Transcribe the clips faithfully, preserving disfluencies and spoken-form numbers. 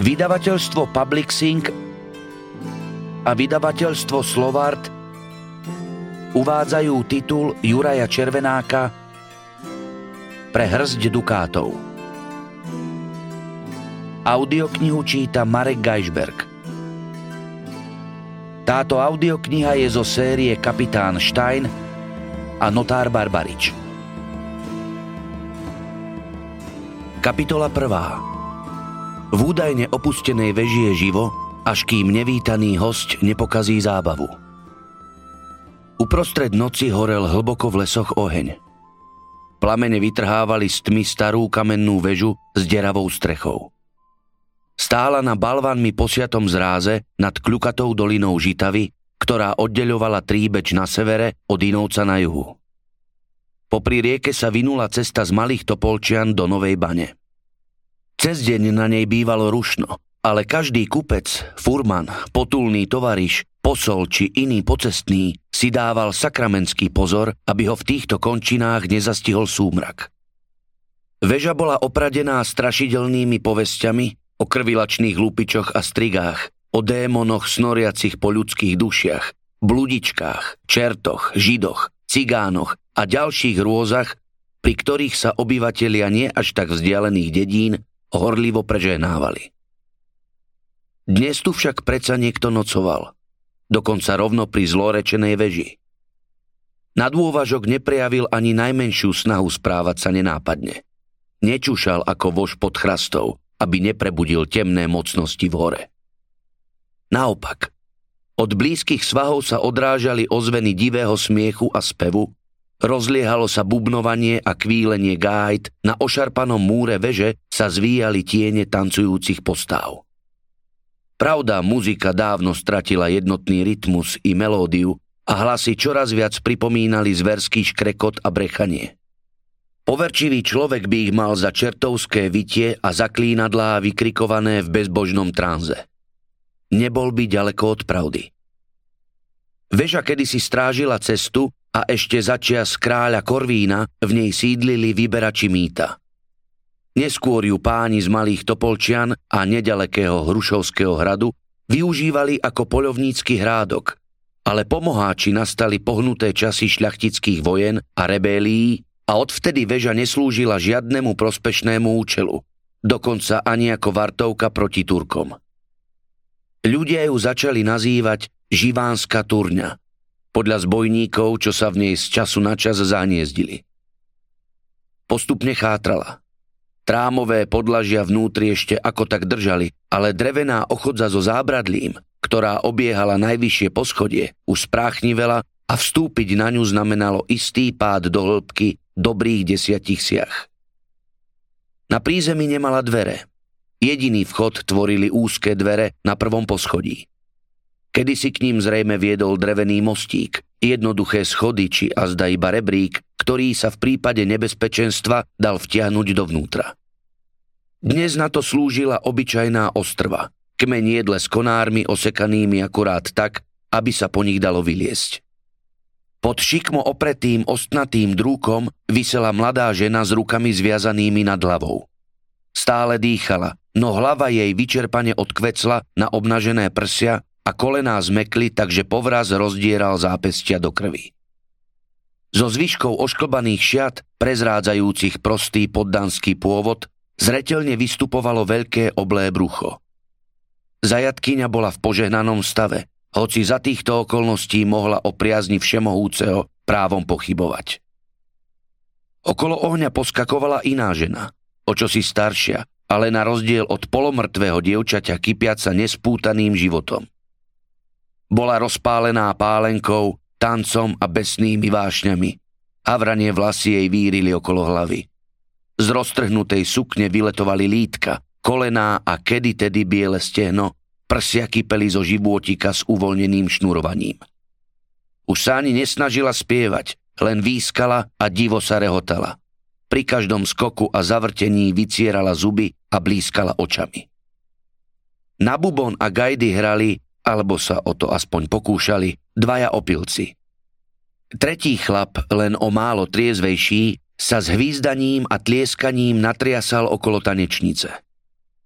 Vydavateľstvo PublicSync a vydavateľstvo Slovart uvádzajú titul Juraja Červenáka Pre hrsť dukátov. Audioknihu číta Marek Gajšberg. Táto audiokniha je zo série Kapitán Štajn a Notár Barbarič. Kapitola prvá. V údajne opustenej veži je živo, až kým nevítaný hosť nepokazí zábavu. Uprostred noci horel hlboko v lesoch oheň. Plamene vytrhávali z tmy starú kamennú vežu s deravou strechou. Stála na balvanmi posiatom zráze nad kľukatou dolinou Žitavy, ktorá oddeľovala Tríbeč na severe od Inovca na juhu. Popri rieke sa vinula cesta z Malých Topoľčian do Novej Bane. Cez deň na nej bývalo rušno, ale každý kupec, furman, potulný tovariš, posol či iný pocestný si dával sakramentský pozor, aby ho v týchto končinách nezastihol súmrak. Veža bola opradená strašidelnými povesťami o krvilačných lupičoch a strigách, o démonoch snoriacich po ľudských dušiach, bludičkách, čertoch, židoch, cigánoch a ďalších hrôzach, pri ktorých sa obyvatelia nie až tak vzdialených dedín horlivo preženávali. Dnes tu však preca niekto nocoval, dokonca rovno pri zlorečenej veži. Na dôvažok neprejavil ani najmenšiu snahu správať sa nenápadne. Nečušal ako vož pod chrastou, aby neprebudil temné mocnosti v hore. Naopak, od blízkych svahov sa odrážali ozveny divého smiechu a spevu, rozliehalo sa bubnovanie a kvílenie gájt, na ošarpanom múre veže sa zvíjali tiene tancujúcich postáv. Pravda, muzika dávno stratila jednotný rytmus i melódiu a hlasy čoraz viac pripomínali zverský škrekot a brechanie. Poverčivý človek by ich mal za čertovské vytie a zaklínadlá vykrikované v bezbožnom tranze. Nebol by ďaleko od pravdy. Veža kedysi strážila cestu, a ešte začias kráľa Korvína v nej sídlili vyberači mýta. Neskôr ju páni z Malých Topoľčian a nedalekého Hrušovského hradu využívali ako poľovnícky hrádok, ale pomoháči nastali pohnuté časy šľachtických vojen a rebélií a odvtedy veža neslúžila žiadnemu prospešnému účelu, dokonca ani ako vartovka proti Turkom. Ľudia ju začali nazývať Živánska turňa, podľa zbojníkov, čo sa v nej z času na čas zahniezdili. Postupne chátrala. Trámové podlažia vnútri ešte ako tak držali, ale drevená ochodza so zábradlím, ktorá obiehala najvyššie poschodie, už spráchnivela a vstúpiť na ňu znamenalo istý pád do hĺbky dobrých desiatich siach. Na prízemí nemala dvere. Jediný vchod tvorili úzké dvere na prvom poschodí. Kedysi k ním zrejme viedol drevený mostík, jednoduché schody či azda iba rebrík, ktorý sa v prípade nebezpečenstva dal vtiahnuť dovnútra. Dnes na to slúžila obyčajná ostrva, kmeniedle s konármi osekanými akurát tak, aby sa po nich dalo vyliesť. Pod šikmo opretým ostnatým drúkom visela mladá žena s rukami zviazanými nad hlavou. Stále dýchala, no hlava jej vyčerpane odkvecla na obnažené prsia a kolená zmekli, takže povraz rozdieral zápestia do krvi. So zvyškou ošklbaných šiat, prezrádzajúcich prostý poddanský pôvod, zreteľne vystupovalo veľké oblé brucho. Zajatkyňa bola v požehnanom stave, hoci za týchto okolností mohla o priazni všemohúceho právom pochybovať. Okolo ohňa poskakovala iná žena, o čosi staršia, ale na rozdiel od polomrtvého dievčaťa kypiaca nespútaným životom. Bola rozpálená pálenkou, tancom a besnými vášňami. Havranie vlasy jej vírili okolo hlavy. Z roztrhnutej sukne vyletovali lítka, kolená a kedytedy biele stehno, prsia kypeli zo žibôtika s uvoľneným šnurovaním. Už sa ani nesnažila spievať, len výskala a divo sa rehotala. Pri každom skoku a zavrtení vycierala zuby a blískala očami. Na bubon a gajdy hrali, alebo sa o to aspoň pokúšali, dvaja opilci. Tretí chlap, len o málo triezvejší, sa s hvízdaním a tlieskaním natriasal okolo tanečnice.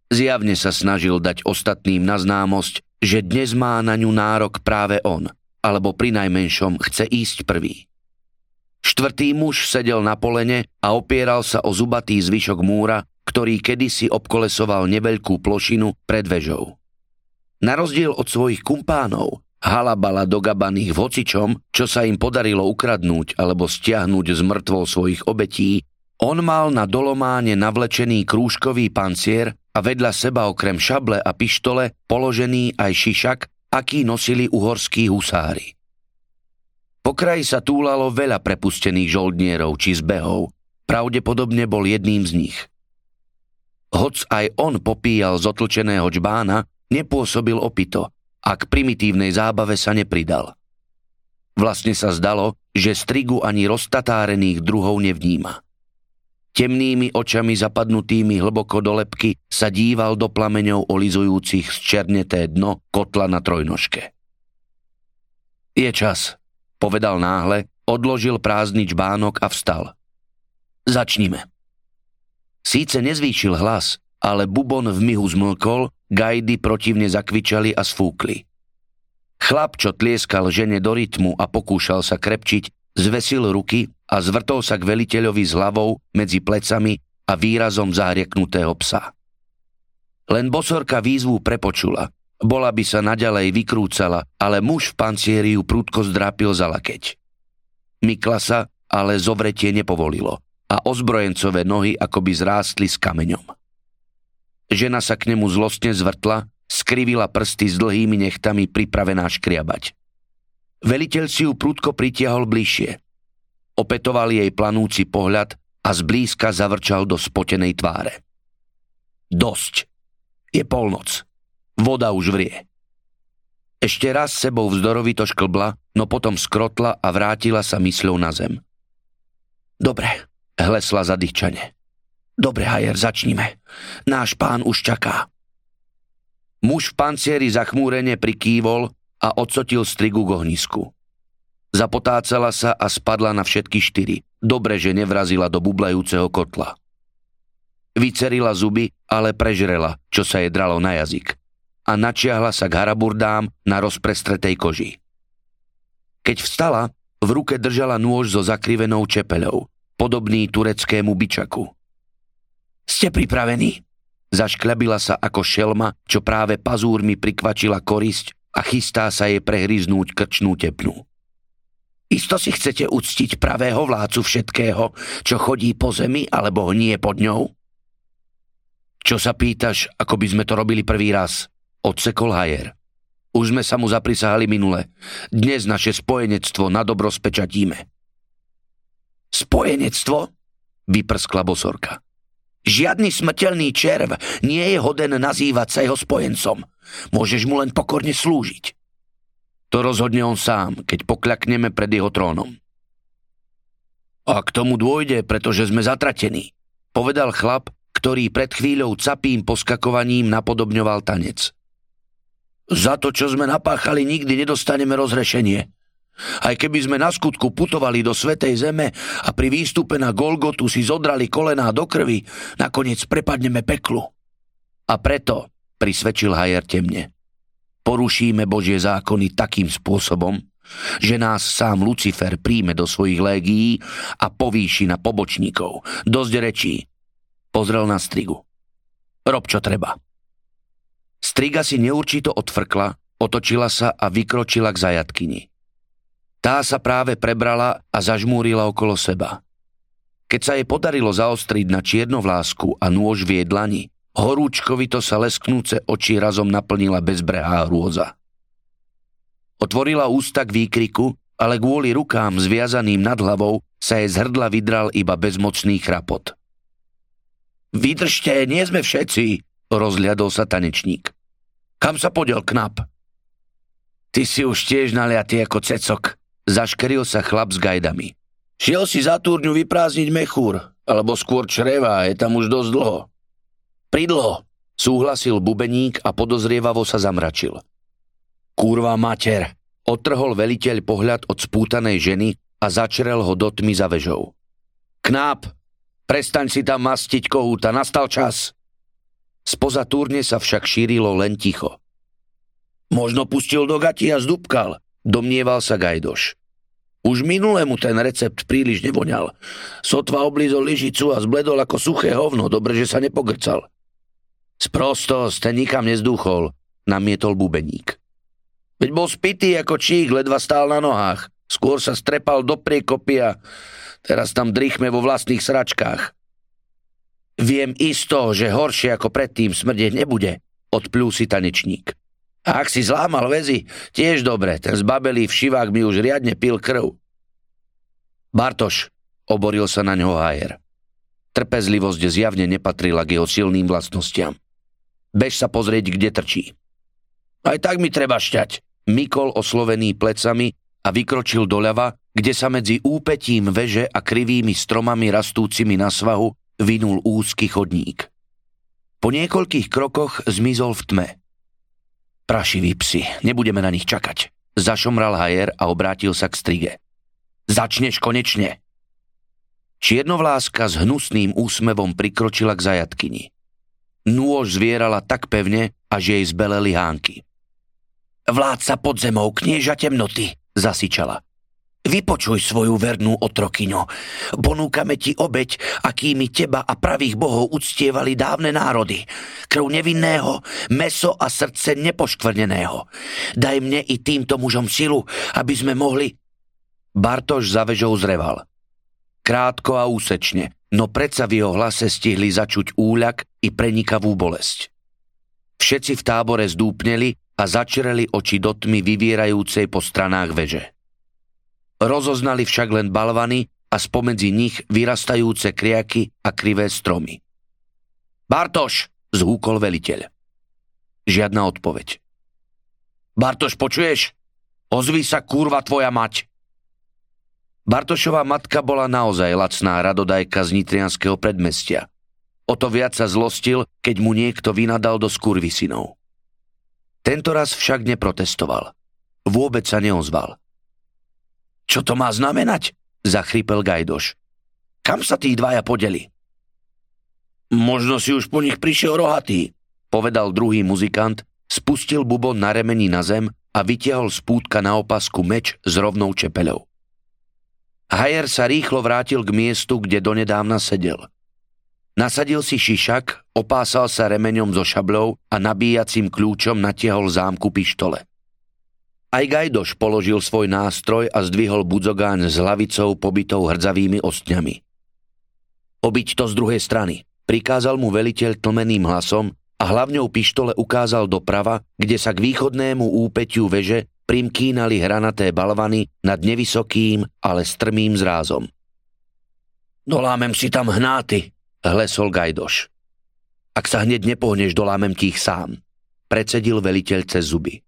Zjavne sa snažil dať ostatným na známosť, že dnes má na ňu nárok práve on, alebo prinajmenšom chce ísť prvý. Štvrtý muž sedel na polene a opieral sa o zubatý zvyšok múra, ktorý kedysi obkolesoval neveľkú plošinu pred vežou. Na rozdiel od svojich kumpánov, halabala dogabaných v hocičom, čo sa im podarilo ukradnúť alebo stiahnuť z mŕtvol svojich obetí, on mal na dolománe navlečený krúžkový pancier a vedľa seba okrem šable a pištole položený aj šišak, aký nosili uhorskí husári. Po kraji sa túlalo veľa prepustených žoldnierov či zbehov, pravdepodobne bol jedným z nich. Hoc aj on popíjal z otlčeného džbána, nepôsobil opito a k primitívnej zábave sa nepridal. Vlastne sa zdalo, že strigu ani roztatárených druhov nevníma. Temnými očami zapadnutými hlboko do lebky sa díval do plameňov olizujúcich zčerneté dno kotla na trojnožke. Je čas, povedal náhle, odložil prázdny čbánok a vstal. Začnime. Síce nezvýšil hlas, ale bubon v mihu zmlkol, gajdy protivne zakvičali a sfúkli. Chlap, čo tlieskal žene do rytmu a pokúšal sa krepčiť, zvesil ruky a zvrtol sa k veliteľovi s hlavou medzi plecami a výrazom zahrieknutého psa. Len bosorka výzvu prepočula, bola by sa naďalej vykrúcala, ale muž v pancieri ju prudko zdrápil za lakeť. Mykla sa, ale zovretie nepovolilo a ozbrojencové nohy akoby zrástli s kameňom. Žena sa k nemu zlostne zvrtla, skrivila prsty s dlhými nechtami pripravená škriabať. Veliteľ si ju prudko pritiahol bližšie. Opetoval jej planúci pohľad a zblízka zavrčal do spotenej tváre. Dosť. Je polnoc. Voda už vrie. Ešte raz sebou vzdorovito šklbla, no potom skrotla a vrátila sa mysľou na zem. Dobre, hlesla zadýchčane. Dobre, hajer, začnime. Náš pán už čaká. Muž v pancieri zachmúrene prikývol a odsotil strigu k ohnisku. Zapotácala sa a spadla na všetky štyri. Dobre, že nevrazila do bublajúceho kotla. Vycerila zuby, ale prežrela, čo sa jej dralo na jazyk. A načiahla sa k haraburdám na rozprestretej koži. Keď vstala, v ruke držala nôž so zakrivenou čepeľou, podobný tureckému bičaku. Ste pripravení? Zaškľabila sa ako šelma, čo práve pazúrmi prikvačila korisť a chystá sa jej prehryznúť krčnú tepnu. Isto si chcete uctiť pravého vládcu všetkého, čo chodí po zemi alebo hnie pod ňou? Čo sa pýtaš, ako by sme to robili prvý raz? Odsekol hajer. Už sme sa mu zaprisahali minule. Dnes naše spojenectvo na dobro spečatíme. Spojenectvo? Vyprskla bosorka. Žiadny smrteľný červ nie je hoden nazývať sa jeho spojencom. Môžeš mu len pokorne slúžiť. To rozhodne on sám, keď pokľakneme pred jeho trónom. A k tomu dôjde, pretože sme zatratení, povedal chlap, ktorý pred chvíľou capým poskakovaním napodobňoval tanec. Za to, čo sme napáchali, nikdy nedostaneme rozhrešenie. Aj keby sme na skutku putovali do Svätej Zeme a pri výstupe na Golgotu si zodrali kolená do krvi, nakoniec prepadneme peklu. A preto, prisvedčil hajer temne, porušíme Božie zákony takým spôsobom, že nás sám Lucifer príjme do svojich légií a povýši na pobočníkov. Dosť rečí. Pozrel na strigu. Rob, čo treba. Striga si neurčito odfrkla, otočila sa a vykročila k zajatkyni. Tá sa práve prebrala a zažmúrila okolo seba. Keď sa jej podarilo zaostriť na čiernovlásku a nôž v jej dlani, horúčkovito sa lesknúce oči razom naplnila bezbrehá hrôza. Otvorila ústa k výkriku, ale kvôli rukám zviazaným nad hlavou sa jej z hrdla vydral iba bezmocný chrapot. Vydržte, nie sme všetci, rozhľadol sa tanečník. Kam sa podiel knap? Ty si už tiež naliatý ako cecok, zaškeril sa chlap s gajdami. Šiel si za túrňu vyprázdniť mechúr, alebo skôr čreva, je tam už dosť dlho. Pridlho, súhlasil bubeník a podozrievavo sa zamračil. Kurva mater, otrhol veliteľ pohľad od spútanej ženy a začrel ho do tmy za vežou. Knáp, prestaň si tam mastiť kohúta, nastal čas. Spoza turne sa však šírilo len ticho. Možno pustil do gati a zdúbkal, domnieval sa Gajdoš. Už minule mu ten recept príliš nevoňal. Sotva oblízol lyžicu a zbledol ako suché hovno, dobre, že sa nepogrcal. Sprosto, ste nikam nezdúchol, namietol bubeník. Veď bol spitý ako čík, ledva stál na nohách. Skôr sa strepal do priekopia, teraz tam drichme vo vlastných sračkách. Viem isto, že horšie ako predtým smrdieť nebude, odplú si tanečník. A ak si zlámal väzy, tiež dobre, ten zbabelý všivák mi už riadne pil krv. Bartoš, oboril sa na ňo Hajer. Trpezlivosť zjavne nepatrila k jeho silným vlastnostiam. Bež sa pozrieť, kde trčí. Aj tak mi treba šťať, mykol oslovený plecami a vykročil doľava, kde sa medzi úpetím veže a krivými stromami rastúcimi na svahu vinul úzky chodník. Po niekoľkých krokoch zmizol v tme. Prašiví psi, nebudeme na nich čakať, zašomral Hajer a obrátil sa k strige. Začneš konečne. Čiernovláska s hnusným úsmevom prikročila k zajatkyni. Nôž zvierala tak pevne, až jej zbeleli hánky. Vládca pod zemou, knieža temnoty, zasičala. Vypočuj svoju vernú otrokyňo. Ponúkame ti obeť, akými teba a pravých bohov uctievali dávne národy. Krv nevinného, mäso a srdce nepoškvrneného. Daj mne i týmto mužom silu, aby sme mohli... Bartoš za vežou zreval. Krátko a úsečne, no predsa v jeho hlase stihli začuť úľak i prenikavú bolesť. Všetci v tábore zdúpneli a začreli oči do tmy vyvierajúcej po stranách veže. Rozoznali však len balvany a spomedzi nich vyrastajúce kriaky a krivé stromy. Bartoš, zhúkol veliteľ. Žiadna odpoveď. Bartoš, počuješ? Ozví sa, kurva, tvoja mať. Bartošová matka bola naozaj lacná radodajka z nitrianského predmestia. O to viac sa zlostil, keď mu niekto vynadal do skurvisinov. Tentoraz však neprotestoval. Vôbec sa neozval. Čo to má znamenať? Zachrypel Gajdoš. Kam sa tí dvaja podeli? Možno si už po nich prišiel rohatý, povedal druhý muzikant, spustil bubon na remeni na zem a vytiahol z pútka na opasku meč s rovnou čepeľou. Hajer sa rýchlo vrátil k miestu, kde donedávna sedel. Nasadil si šišak, opásal sa remeňom so šablou a nabíjacím kľúčom natiahol zámku pištole. Aj Gajdoš položil svoj nástroj a zdvihol budzogáň s hlavicou pobitou hrdzavými ostňami. Obiť to z druhej strany, prikázal mu veliteľ tlmeným hlasom a hlavňou pištole ukázal doprava, kde sa k východnému úpeťu veže primkínali hranaté balvany nad nevysokým, ale strmým zrázom. Dolámem si tam hnáty, hlesol Gajdoš. Ak sa hneď nepohneš, dolámem ti ich sám, precedil veliteľ cez zuby.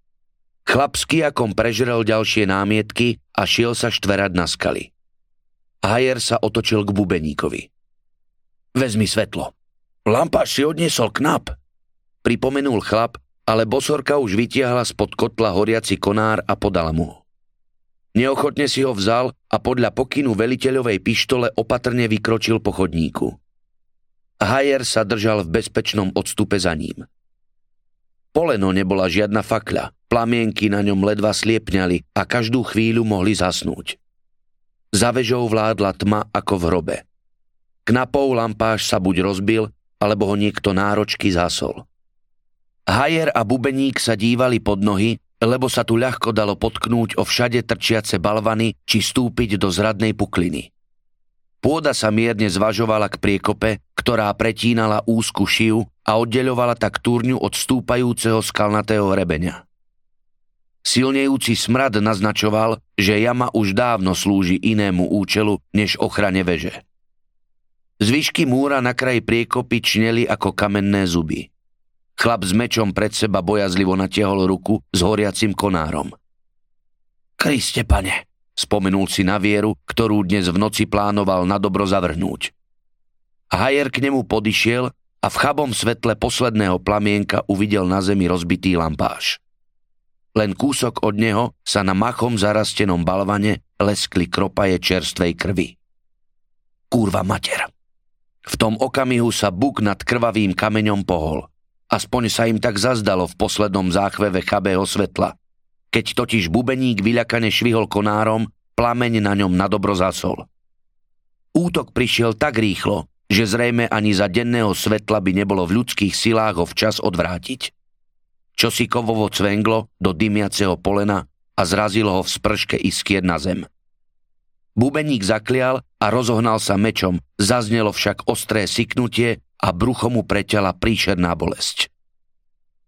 Chlap s kijakom prežrel ďalšie námietky a šiel sa štverať na skaly. Hajer sa otočil k bubeníkovi. Vezmi svetlo. Lampáš si odniesol Knáp, pripomenul chlap, ale bosorka už vytiahla spod kotla horiaci konár a podala mu ho. Neochotne si ho vzal a podľa pokynu veliteľovej pištole opatrne vykročil po chodníku. Hajer sa držal v bezpečnom odstupe za ním. Poleno nebola žiadna fakľa, plamienky na ňom ledva sliepňali a každú chvíľu mohli zasnúť. Za vežou vládla tma ako v hrobe. Knapov lampáš sa buď rozbil, alebo ho niekto náročky zasol. Hajer a bubeník sa dívali pod nohy, lebo sa tu ľahko dalo potknúť o všade trčiace balvany či stúpiť do zradnej pukliny. Pôda sa mierne zvažovala k priekope, ktorá pretínala úzku šiu a oddeľovala tak turňu od stúpajúceho skalnatého hrebenia. Silnejúci smrad naznačoval, že jama už dávno slúži inému účelu než ochrane veže. Zvyšky múra na kraji priekopy čneli ako kamenné zuby. Chlap s mečom pred seba bojazlivo natiahol ruku s horiacim konárom. Kriste, pane, spomenul si na vieru, ktorú dnes v noci plánoval na dobro zavrhnúť. Hajer k nemu podišiel a v chabom svetle posledného plamienka uvidel na zemi rozbitý lampáš. Len kúsok od neho sa na machom zarastenom balvane leskli kropaje čerstvej krvi. kurva mater. V tom okamihu sa Buk nad krvavým kameňom pohol. Aspoň sa im tak zazdalo v poslednom záchveve chabého svetla. Keď totiž bubeník vyľakane švihol konárom, plameň na ňom nadobro zasol. Útok prišiel tak rýchlo, že zrejme ani za denného svetla by nebolo v ľudských silách ho včas odvrátiť. Čo si kovovo cvenglo do dymiaceho polena a zrazilo ho v sprške iskier na zem. Bubeník zaklial a rozohnal sa mečom, zaznelo však ostré syknutie a brucho mu preťala príšerná bolesť.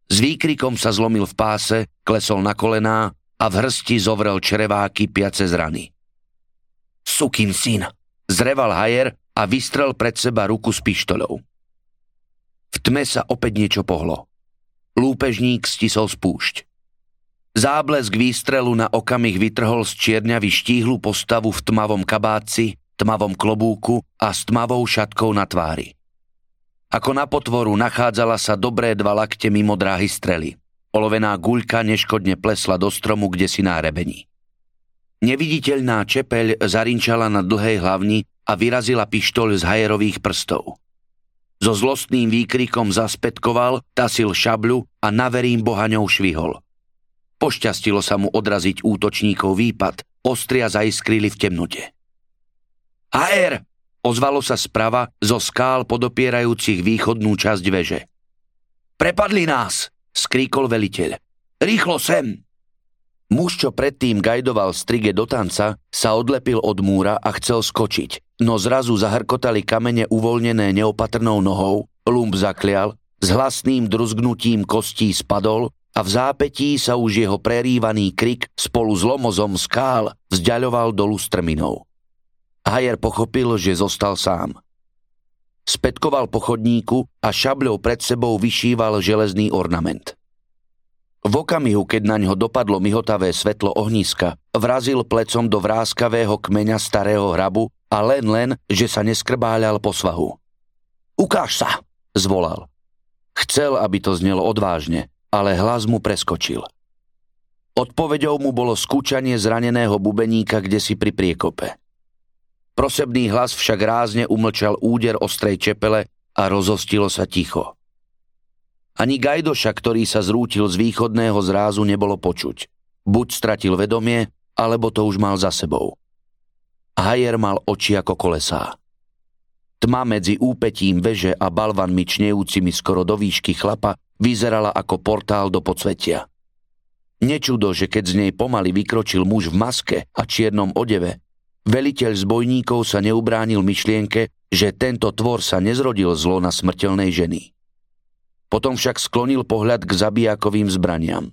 S výkrikom sa zlomil v páse, klesol na kolená a v hrsti zovrel čreváky piace z rany. Sukin syn, zreval Hajer a vystrel pred seba ruku s pištoľou. V tme sa opäť niečo pohlo. Lúpežník stisol spúšť. Záblesk výstrelu na okamih vytrhol z čierňavy štíhlu postavu v tmavom kabáci, tmavom klobúku a s tmavou šatkou na tvári. Ako na potvoru nachádzala sa dobré dva lakte mimo dráhy strely. Olovená guľka neškodne plesla do stromu, kde si na rebení. Neviditeľná čepeľ zarinčala na dlhej hlavni a vyrazila pištoľ z Hajerových prstov. So zlostným výkrikom zaspätkoval, tasil šabľu a naverím bohaňou švihol. Pošťastilo sa mu odraziť útočníkov výpad, ostria zaiskrili v temnote. Hajer! Ozvalo sa sprava zo skál podopierajúcich východnú časť veže. Prepadli nás, skríkol veliteľ. Rýchlo sem! Muž, čo predtým gajdoval strige do tanca, sa odlepil od múra a chcel skočiť, no zrazu zahrkotali kamene uvoľnené neopatrnou nohou, lump zaklial, s hlasným druzgnutím kostí spadol a v zápätí sa už jeho prerývaný krik spolu s lomozom skál vzdiaľoval dolu strminou. Hajer pochopil, že zostal sám. Spätkoval po chodníku a šabľou pred sebou vyšíval železný ornament. V okamihu, keď naň ho dopadlo myhotavé svetlo ohniska, vrazil plecom do vráskavého kmeňa starého hrabu a len len, že sa neskrbáľal po svahu. Ukáž sa, zvolal. Chcel, aby to znelo odvážne, ale hlas mu preskočil. Odpoveďou mu bolo skúčanie zraneného bubeníka kdesi pri priekope. Prosebný hlas však rázne umlčal úder ostrej čepele a rozostilo sa ticho. Ani Gajdoša, ktorý sa zrútil z východného zrázu, nebolo počuť. Buď stratil vedomie, alebo to už mal za sebou. Hajer mal oči ako kolesá. Tma medzi úpetím veže a balvanmi čnejúcimi skoro do výšky chlapa vyzerala ako portál do podsvetia. Nečudo, že keď z nej pomaly vykročil muž v maske a čiernom odeve, veliteľ zbojníkov sa neubránil myšlienke, že tento tvor sa nezrodil zlo na smrteľnej ženy. Potom však sklonil pohľad k zabijakovým zbraniam.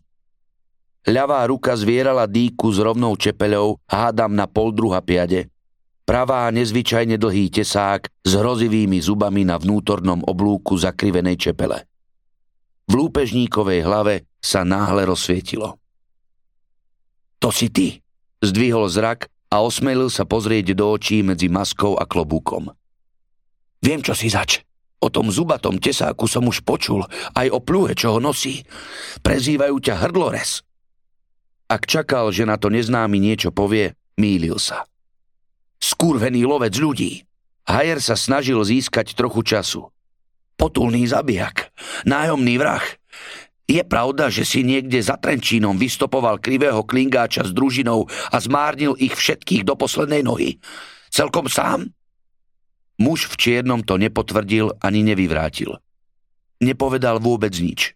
Ľavá ruka zvierala dýku s rovnou čepeľou, hádam na poldruha piade, pravá nezvyčajne dlhý tesák s hrozivými zubami na vnútornom oblúku zakrivenej čepele. V lúpežníkovej hlave sa náhle rozsvietilo. To si ty, zdvihol zrak a osmelil sa pozrieť do očí medzi maskou a klobúkom. Viem, čo si zač. O tom zubatom tesáku som už počul, aj o plúhe, čo ho nosí. Prezývajú ťa Hrdlores. Ak čakal, že na to neznámy niečo povie, mýlil sa. Skurvený lovec ľudí. Hajer sa snažil získať trochu času. Potulný zabijak, nájomný vrah. Je pravda, že si niekde za Trenčínom vystopoval krivého klingáča s družinou a zmárnil ich všetkých do poslednej nohy? Celkom sám? Muž v čiernom to nepotvrdil ani nevyvrátil. Nepovedal vôbec nič.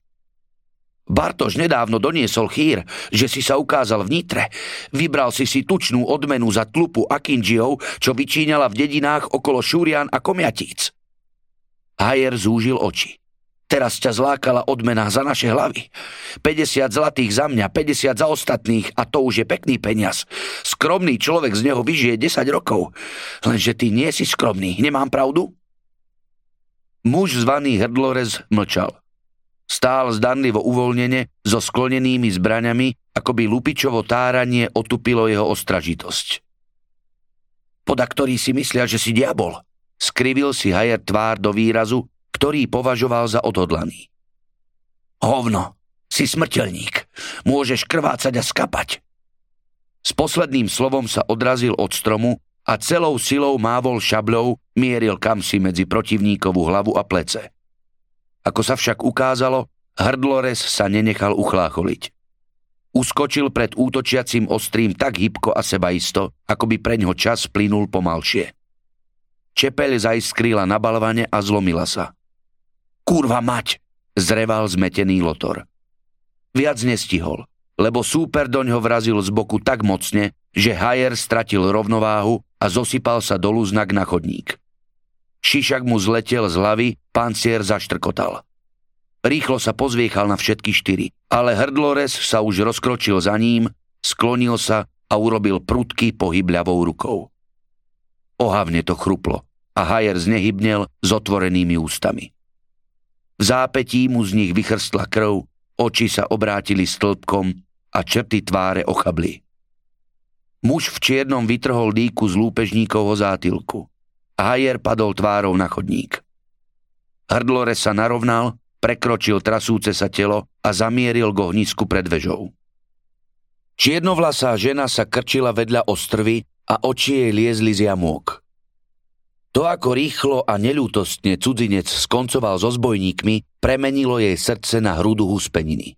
Bartoš nedávno doniesol chýr, že si sa ukázal v Nitre. Vybral si si tučnú odmenu za tlupu Akinžijov, čo vyčíňala v dedinách okolo Šúrian a Komjatíc. Hajer zúžil oči. Teraz ťa zlákala odmena za naše hlavy. päťdesiat zlatých za mňa, päťdesiat za ostatných a to už je pekný peniaz. Skromný človek z neho vyžije desať rokov. Lenže ty nie si skromný, nemám pravdu? Muž zvaný Hrdlorez mlčal. Stál zdanlivo uvoľnene so sklonenými zbraňami, akoby lupičovo táranie otupilo jeho ostražitosť. Poda ktorí si myslia, že si diabol, skrivil si Hajer tvár do výrazu, ktorý považoval za odhodlaný. Hovno, si smrteľník, môžeš krvácať a skapať. S posledným slovom sa odrazil od stromu a celou silou mávol šabľou, mieril kamsi medzi protivníkovú hlavu a plece. Ako sa však ukázalo, Hrdlores sa nenechal uchlácholiť. Uskočil pred útočiacim ostrým tak hybko a sebaisto, ako by preňho čas plynul pomalšie. Čepeľ zaiskrila na balvane a zlomila sa. Kurva mať! Zreval zmetený Lotor. Viac nestihol, lebo súper doňho vrazil z boku tak mocne, že Hajer stratil rovnováhu a zosypal sa dolu znak na chodník. Šišak mu zletel z hlavy, pancier zaštrkotal. Rýchlo sa pozviechal na všetky štyri, ale Hrdlores sa už rozkročil za ním, sklonil sa a urobil prudký pohyb ľavou rukou. Ohavne to chruplo a Hajer znehybnel s otvorenými ústami. V zápätí mu z nich vychrstla krv, oči sa obrátili stĺpkom a črty tváre ochabli. Muž v čiernom vytrhol dýku z lúpežníkovho zátylku. Hajer padol tvárou na chodník. Hrdlores sa narovnal, prekročil trasúce sa telo a zamieril k ohnisku pred vežou. Čiernovlasá žena sa krčila vedľa ostrvy a oči jej liezli z jamôk. To, ako rýchlo a neľútostne cudzinec skoncoval so zbojníkmi, premenilo jej srdce na hrúdu huspeniny.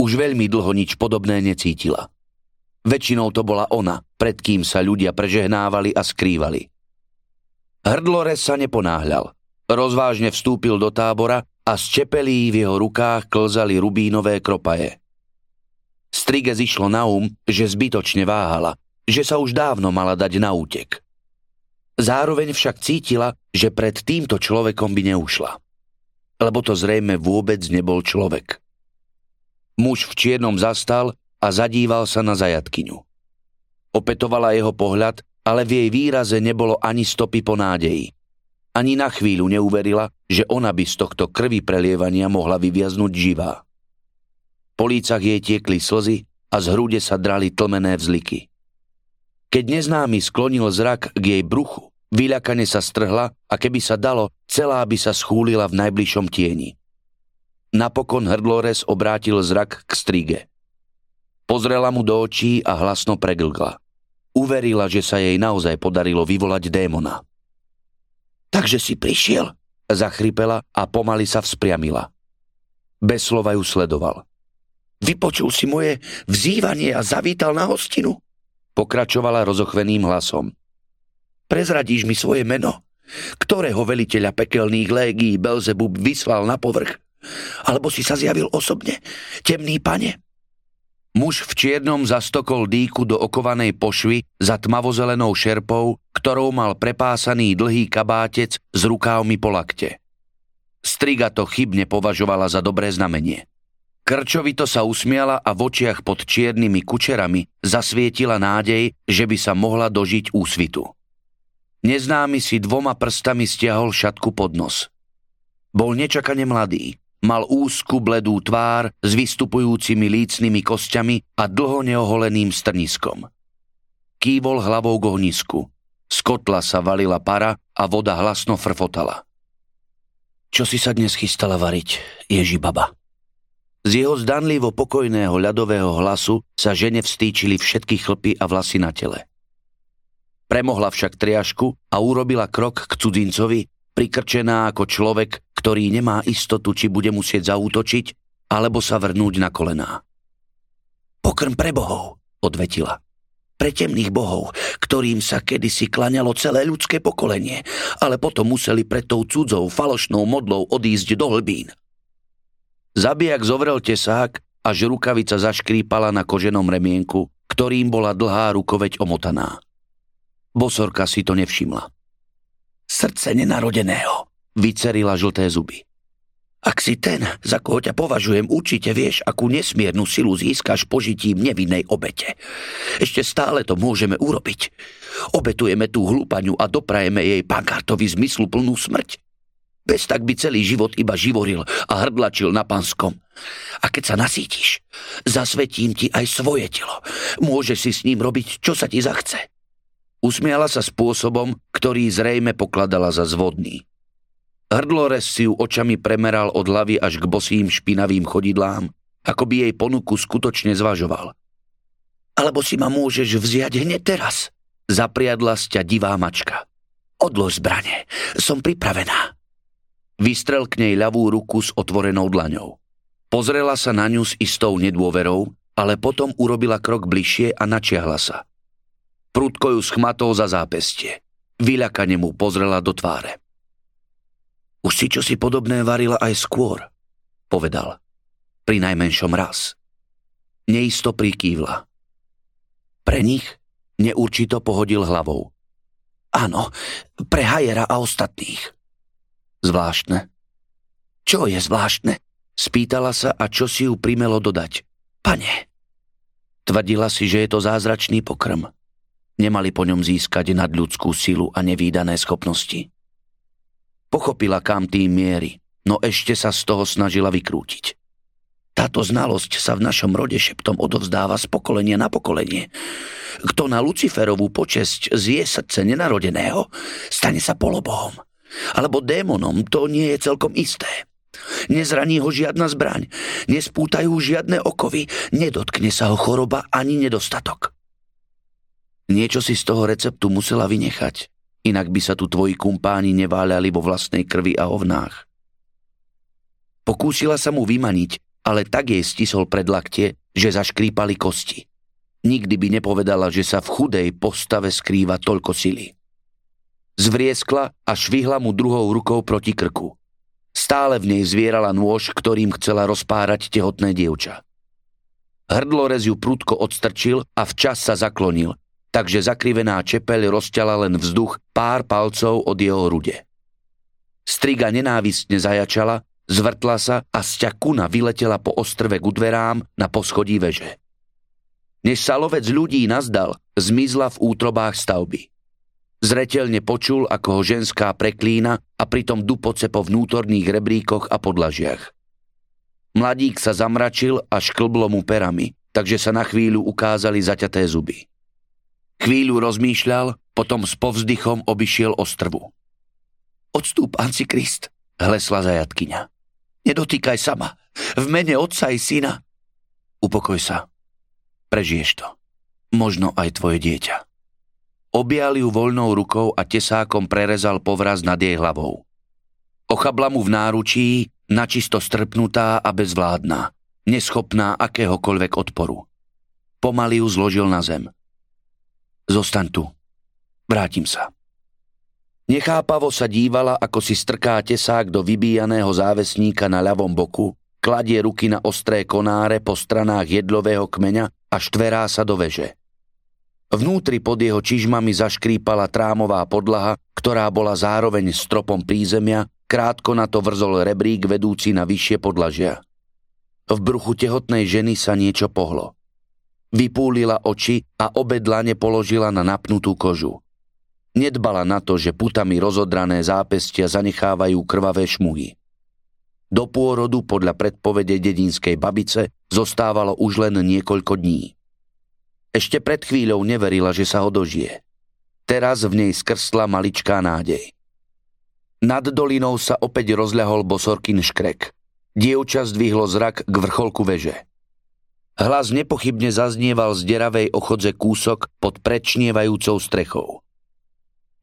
Už veľmi dlho nič podobné necítila. Väčšinou to bola ona, pred kým sa ľudia prežehnávali a skrývali. Hrdlores sa neponáhľal. Rozvážne vstúpil do tábora a z čepelí v jeho rukách klzali rubínové kropaje. Striges išlo na um, že zbytočne váhala, že sa už dávno mala dať na útek. Zároveň však cítila, že pred týmto človekom by neušla. Lebo to zrejme vôbec nebol človek. Muž v čiernom zastal a zadíval sa na zajatkyňu. Opetovala jeho pohľad, ale v jej výraze nebolo ani stopy po nádeji. Ani na chvíľu neuverila, že ona by z tohto krvi prelievania mohla vyviaznuť živá. Po lícach jej tiekli slzy a z hrude sa drali tlmené vzliky. Keď neznámy sklonil zrak k jej bruchu, vyľakane sa strhla a keby sa dalo, celá by sa schúlila v najbližšom tieni. Napokon Hrdlores obrátil zrak k Strige. Pozrela mu do očí a hlasno preglgla. Uverila, že sa jej naozaj podarilo vyvolať démona. Takže si prišiel, zachrypela a pomaly sa vzpriamila. Bez slova ju sledoval. Vypočul si moje vzývanie a zavítal na hostinu? Pokračovala rozochveným hlasom. Prezradíš mi svoje meno, ktorého veliteľa pekelných légií Belzebub vyslal na povrch? Alebo si sa zjavil osobne, temný pane? Muž v čiernom zastokol dýku do okovanej pošvy za tmavozelenou šerpou, ktorou mal prepásaný dlhý kabátec s rukávmi po lakte. Striga to chybne považovala za dobré znamenie. Krčovito sa usmiala a v očiach pod čiernymi kučerami zasvietila nádej, že by sa mohla dožiť úsvitu. Neznámy si dvoma prstami stiahol šatku pod nos. Bol nečakane mladý, mal úzku bledú tvár s vystupujúcimi lícnymi kosťami a dlho neoholeným strniskom. Kývol hlavou k ohnisku. Z kotla sa valila para a voda hlasno frfotala. Čo si sa dnes chystala variť, Ježibaba? Z jeho zdanlivo pokojného ľadového hlasu sa žene vstýčili všetky chlpy a vlasy na tele. Premohla však triašku a urobila krok k cudzincovi, prikrčená ako človek, ktorý nemá istotu, či bude musieť zaútočiť, alebo sa vrnúť na kolená. Pokrm pre bohov, odvetila. Pre temných bohov, ktorým sa kedysi klaňalo celé ľudské pokolenie, ale potom museli pred tou cudzou falošnou modlou odísť do hlbín. Zabijak zovrel tesák, až rukavica zaškrípala na koženom remienku, ktorým bola dlhá rukoveď omotaná. Bosorka si to nevšimla. Srdce nenarodeného, vycerila žlté zuby. Ak si ten, za koho ťa považujem, určite vieš, akú nesmiernu silu získaš požitím nevinnej obete. Ešte stále to môžeme urobiť. Obetujeme tú hlúpaňu a doprajeme jej Pankartovi zmysluplnú smrť. Bez tak by celý život iba živoril a hrdlačil na panskom. A keď sa nasítiš, zasvetím ti aj svoje telo. Môžeš si s ním robiť, čo sa ti zachce. Usmiala sa spôsobom, ktorý zrejme pokladala za zvodný. Hrdlores si ju očami premeral od hlavy až k bosým špinavým chodidlám, ako by jej ponuku skutočne zvažoval. Alebo si ma môžeš vziať hneď teraz, Zapriadla z ťa divá mačka. Odlož zbrane, som pripravená. Vystrel k nej ľavú ruku s otvorenou dlaňou. Pozrela sa na ňu s istou nedôverou, ale potom urobila krok bližšie a načiahla sa. Prudko ju schmatol za zápestie. Vyľakane mu pozrela do tváre. Už si čosi podobné varila aj skôr, povedal. Pri najmenšom raz. Neisto prikývla. Pre nich neurčito pohodil hlavou. Áno, pre Hajera a ostatných. Zvláštne. Čo je zvláštne? Spýtala sa a čo si ju primelo dodať. Pane, tvrdila si, že je to zázračný pokrm. Nemali po ňom získať nadľudskú silu a nevídané schopnosti. Pochopila, kam tým mierí, no ešte sa z toho snažila vykrútiť. Táto znalosť sa v našom rode šeptom odovzdáva z pokolenia na pokolenie. Kto na Luciferovú počesť zje srdce nenarodeného, stane sa polobohom. Alebo démonom, to nie je celkom isté. Nezraní ho žiadna zbraň, nespútajú žiadne okovy, nedotkne sa ho choroba ani nedostatok. Niečo si z toho receptu musela vynechať, inak by sa tu tvoji kumpáni neváľali vo vlastnej krvi a ovnách. Pokúsila sa mu vymaniť, ale tak jej stisol predlaktie, že zaškrípali kosti. Nikdy by nepovedala, že sa v chudej postave skrýva toľko sily. Zvrieskla a švihla mu druhou rukou proti krku. Stále v nej zvierala nôž, ktorým chcela rozpárať tehotné dievča. Hrdlorez ju prudko odstrčil a včas sa zaklonil, takže zakrivená čepeľ rozťala len vzduch pár palcov od jeho hrude. Striga nenávistne zajačala, zvrtla sa a z ťakuna vyletela po ostrve ku dverám na poschodí veže. Než sa lovec ľudí nazdal, zmizla v útrobách stavby. Zreteľne počul, ako ho ženská preklína a pritom dupoce po vnútorných rebríkoch a podlažiach. Mladík sa zamračil a šklblo mu perami, takže sa na chvíľu ukázali zaťaté zuby. Chvíľu rozmýšľal, potom s povzdychom obišiel ostrvu. Odstúp, Antikrist, hlesla zajatkyňa. Nedotýkaj sama, v mene otca i syna. Upokoj sa, prežiješ to, možno aj tvoje dieťa. Objal ju voľnou rukou a tesákom prerezal povraz nad jej hlavou. Ochabla mu v náručí, načisto strpnutá a bezvládna, neschopná akéhokoľvek odporu. Pomaly ju zložil na zem. Zostaň tu. Vrátim sa. Nechápavo sa dívala, ako si strká tesák do vybíjaného závesníka na ľavom boku, kladie ruky na ostré konáre po stranách jedlového kmeňa a štverá sa do veže. Vnútri pod jeho čižmami zaškrípala trámová podlaha, ktorá bola zároveň stropom prízemia, krátko na to vrzol rebrík vedúci na vyššie podlažia. V bruchu tehotnej ženy sa niečo pohlo. Vypúlila oči a obe dlane položila na napnutú kožu. Nedbala na to, že putami rozodrané zápestia zanechávajú krvavé šmuhy. Do pôrodu podľa predpovede dedinskej babice zostávalo už len niekoľko dní. Ešte pred chvíľou neverila, že sa ho dožije. Teraz v nej skrsla maličká nádej. Nad dolinou sa opäť rozľahol bosorkin škrek. Dievča zdvihlo zrak k vrcholku veže. Hlas nepochybne zaznieval z deravej ochodze kúsok pod prečnievajúcou strechou.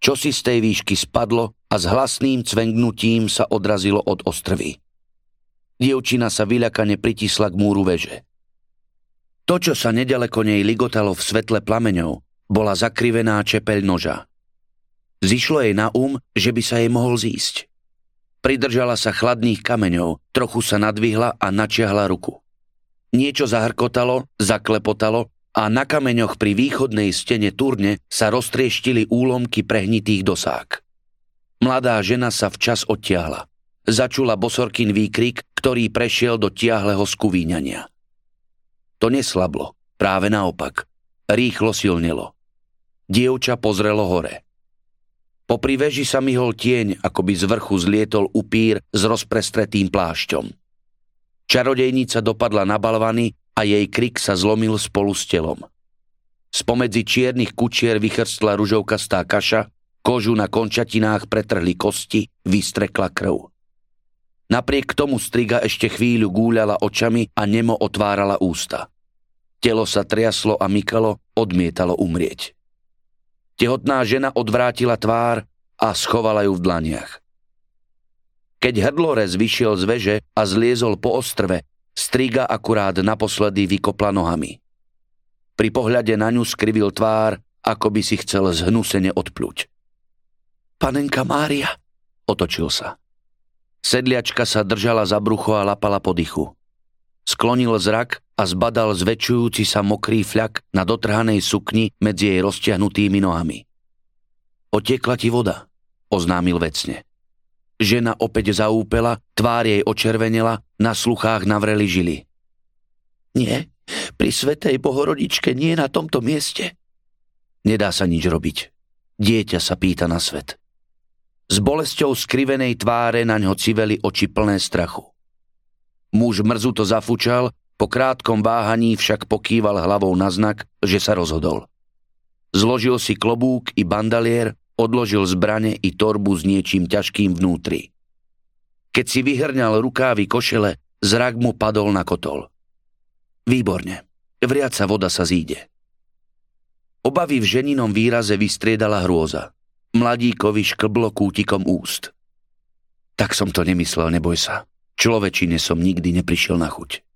Čosi z tej výšky spadlo a s hlasným cvengnutím sa odrazilo od ostrvy. Dievčina sa vyľakane pritisla k múru veže. To, čo sa nedaleko nej ligotalo v svetle plameňov, bola zakrivená čepeľ noža. Zišlo jej na um, že by sa jej mohol zísť. Pridržala sa chladných kameňov, trochu sa nadvihla a načiahla ruku. Niečo zahrkotalo, zaklepotalo a na kameňoch pri východnej stene turne sa roztrieštili úlomky prehnitých dosák. Mladá žena sa včas odtiahla. Začula bosorkin výkrik, ktorý prešiel do tiahleho skuvíňania. To neslablo, práve naopak. Rýchlo silnilo. Dievča pozrelo hore. Popri veži sa myhol tieň, ako by z vrchu zlietol upír s rozprestretým plášťom. Čarodejnica dopadla na balvany a jej krik sa zlomil spolu s telom. Spomedzi čiernych kučier vychrstla ružovkastá kaša, kožu na končatinách pretrhli kosti, vystrekla krv. Napriek tomu striga ešte chvíľu gúľala očami a nemo otvárala ústa. Telo sa triaslo a mykalo, odmietalo umrieť. Tehotná žena odvrátila tvár a schovala ju v dlaniach. Keď Hrdlores vyšiel z veže a zliezol po ostrve, striga akurát naposledy vykopla nohami. Pri pohľade na ňu skrivil tvár, ako by si chcel zhnusene odpľuť. Panenka Mária, otočil sa. Sedliačka sa držala za brucho a lapala po dychu. Sklonil zrak a zbadal zväčšujúci sa mokrý fľak na dotrhanej sukni medzi jej roztiahnutými nohami. Otiekla ti voda, oznámil vecne. Žena opäť zaúpela, tvár jej očervenela, na sluchách navreli žily. Nie, pri svätej Bohorodičke nie na tomto mieste. Nedá sa nič robiť. Dieťa sa pýta na svet. S bolesťou skrivenej tváre naňho civeli oči plné strachu. Muž mrzuto zafúčal, po krátkom váhaní však pokýval hlavou na znak, že sa rozhodol. Zložil si klobúk i bandalier, odložil zbrane i torbu s niečím ťažkým vnútri. Keď si vyhrňal rukávy košele, zrak mu padol na kotol. Výborne, vriaca voda sa zíde. Obavy v ženinom výraze vystriedala hrôza. Mladíkovi šklblo kútikom úst. Tak som to nemyslel, neboj sa. Človečine som nikdy neprišiel na chuť.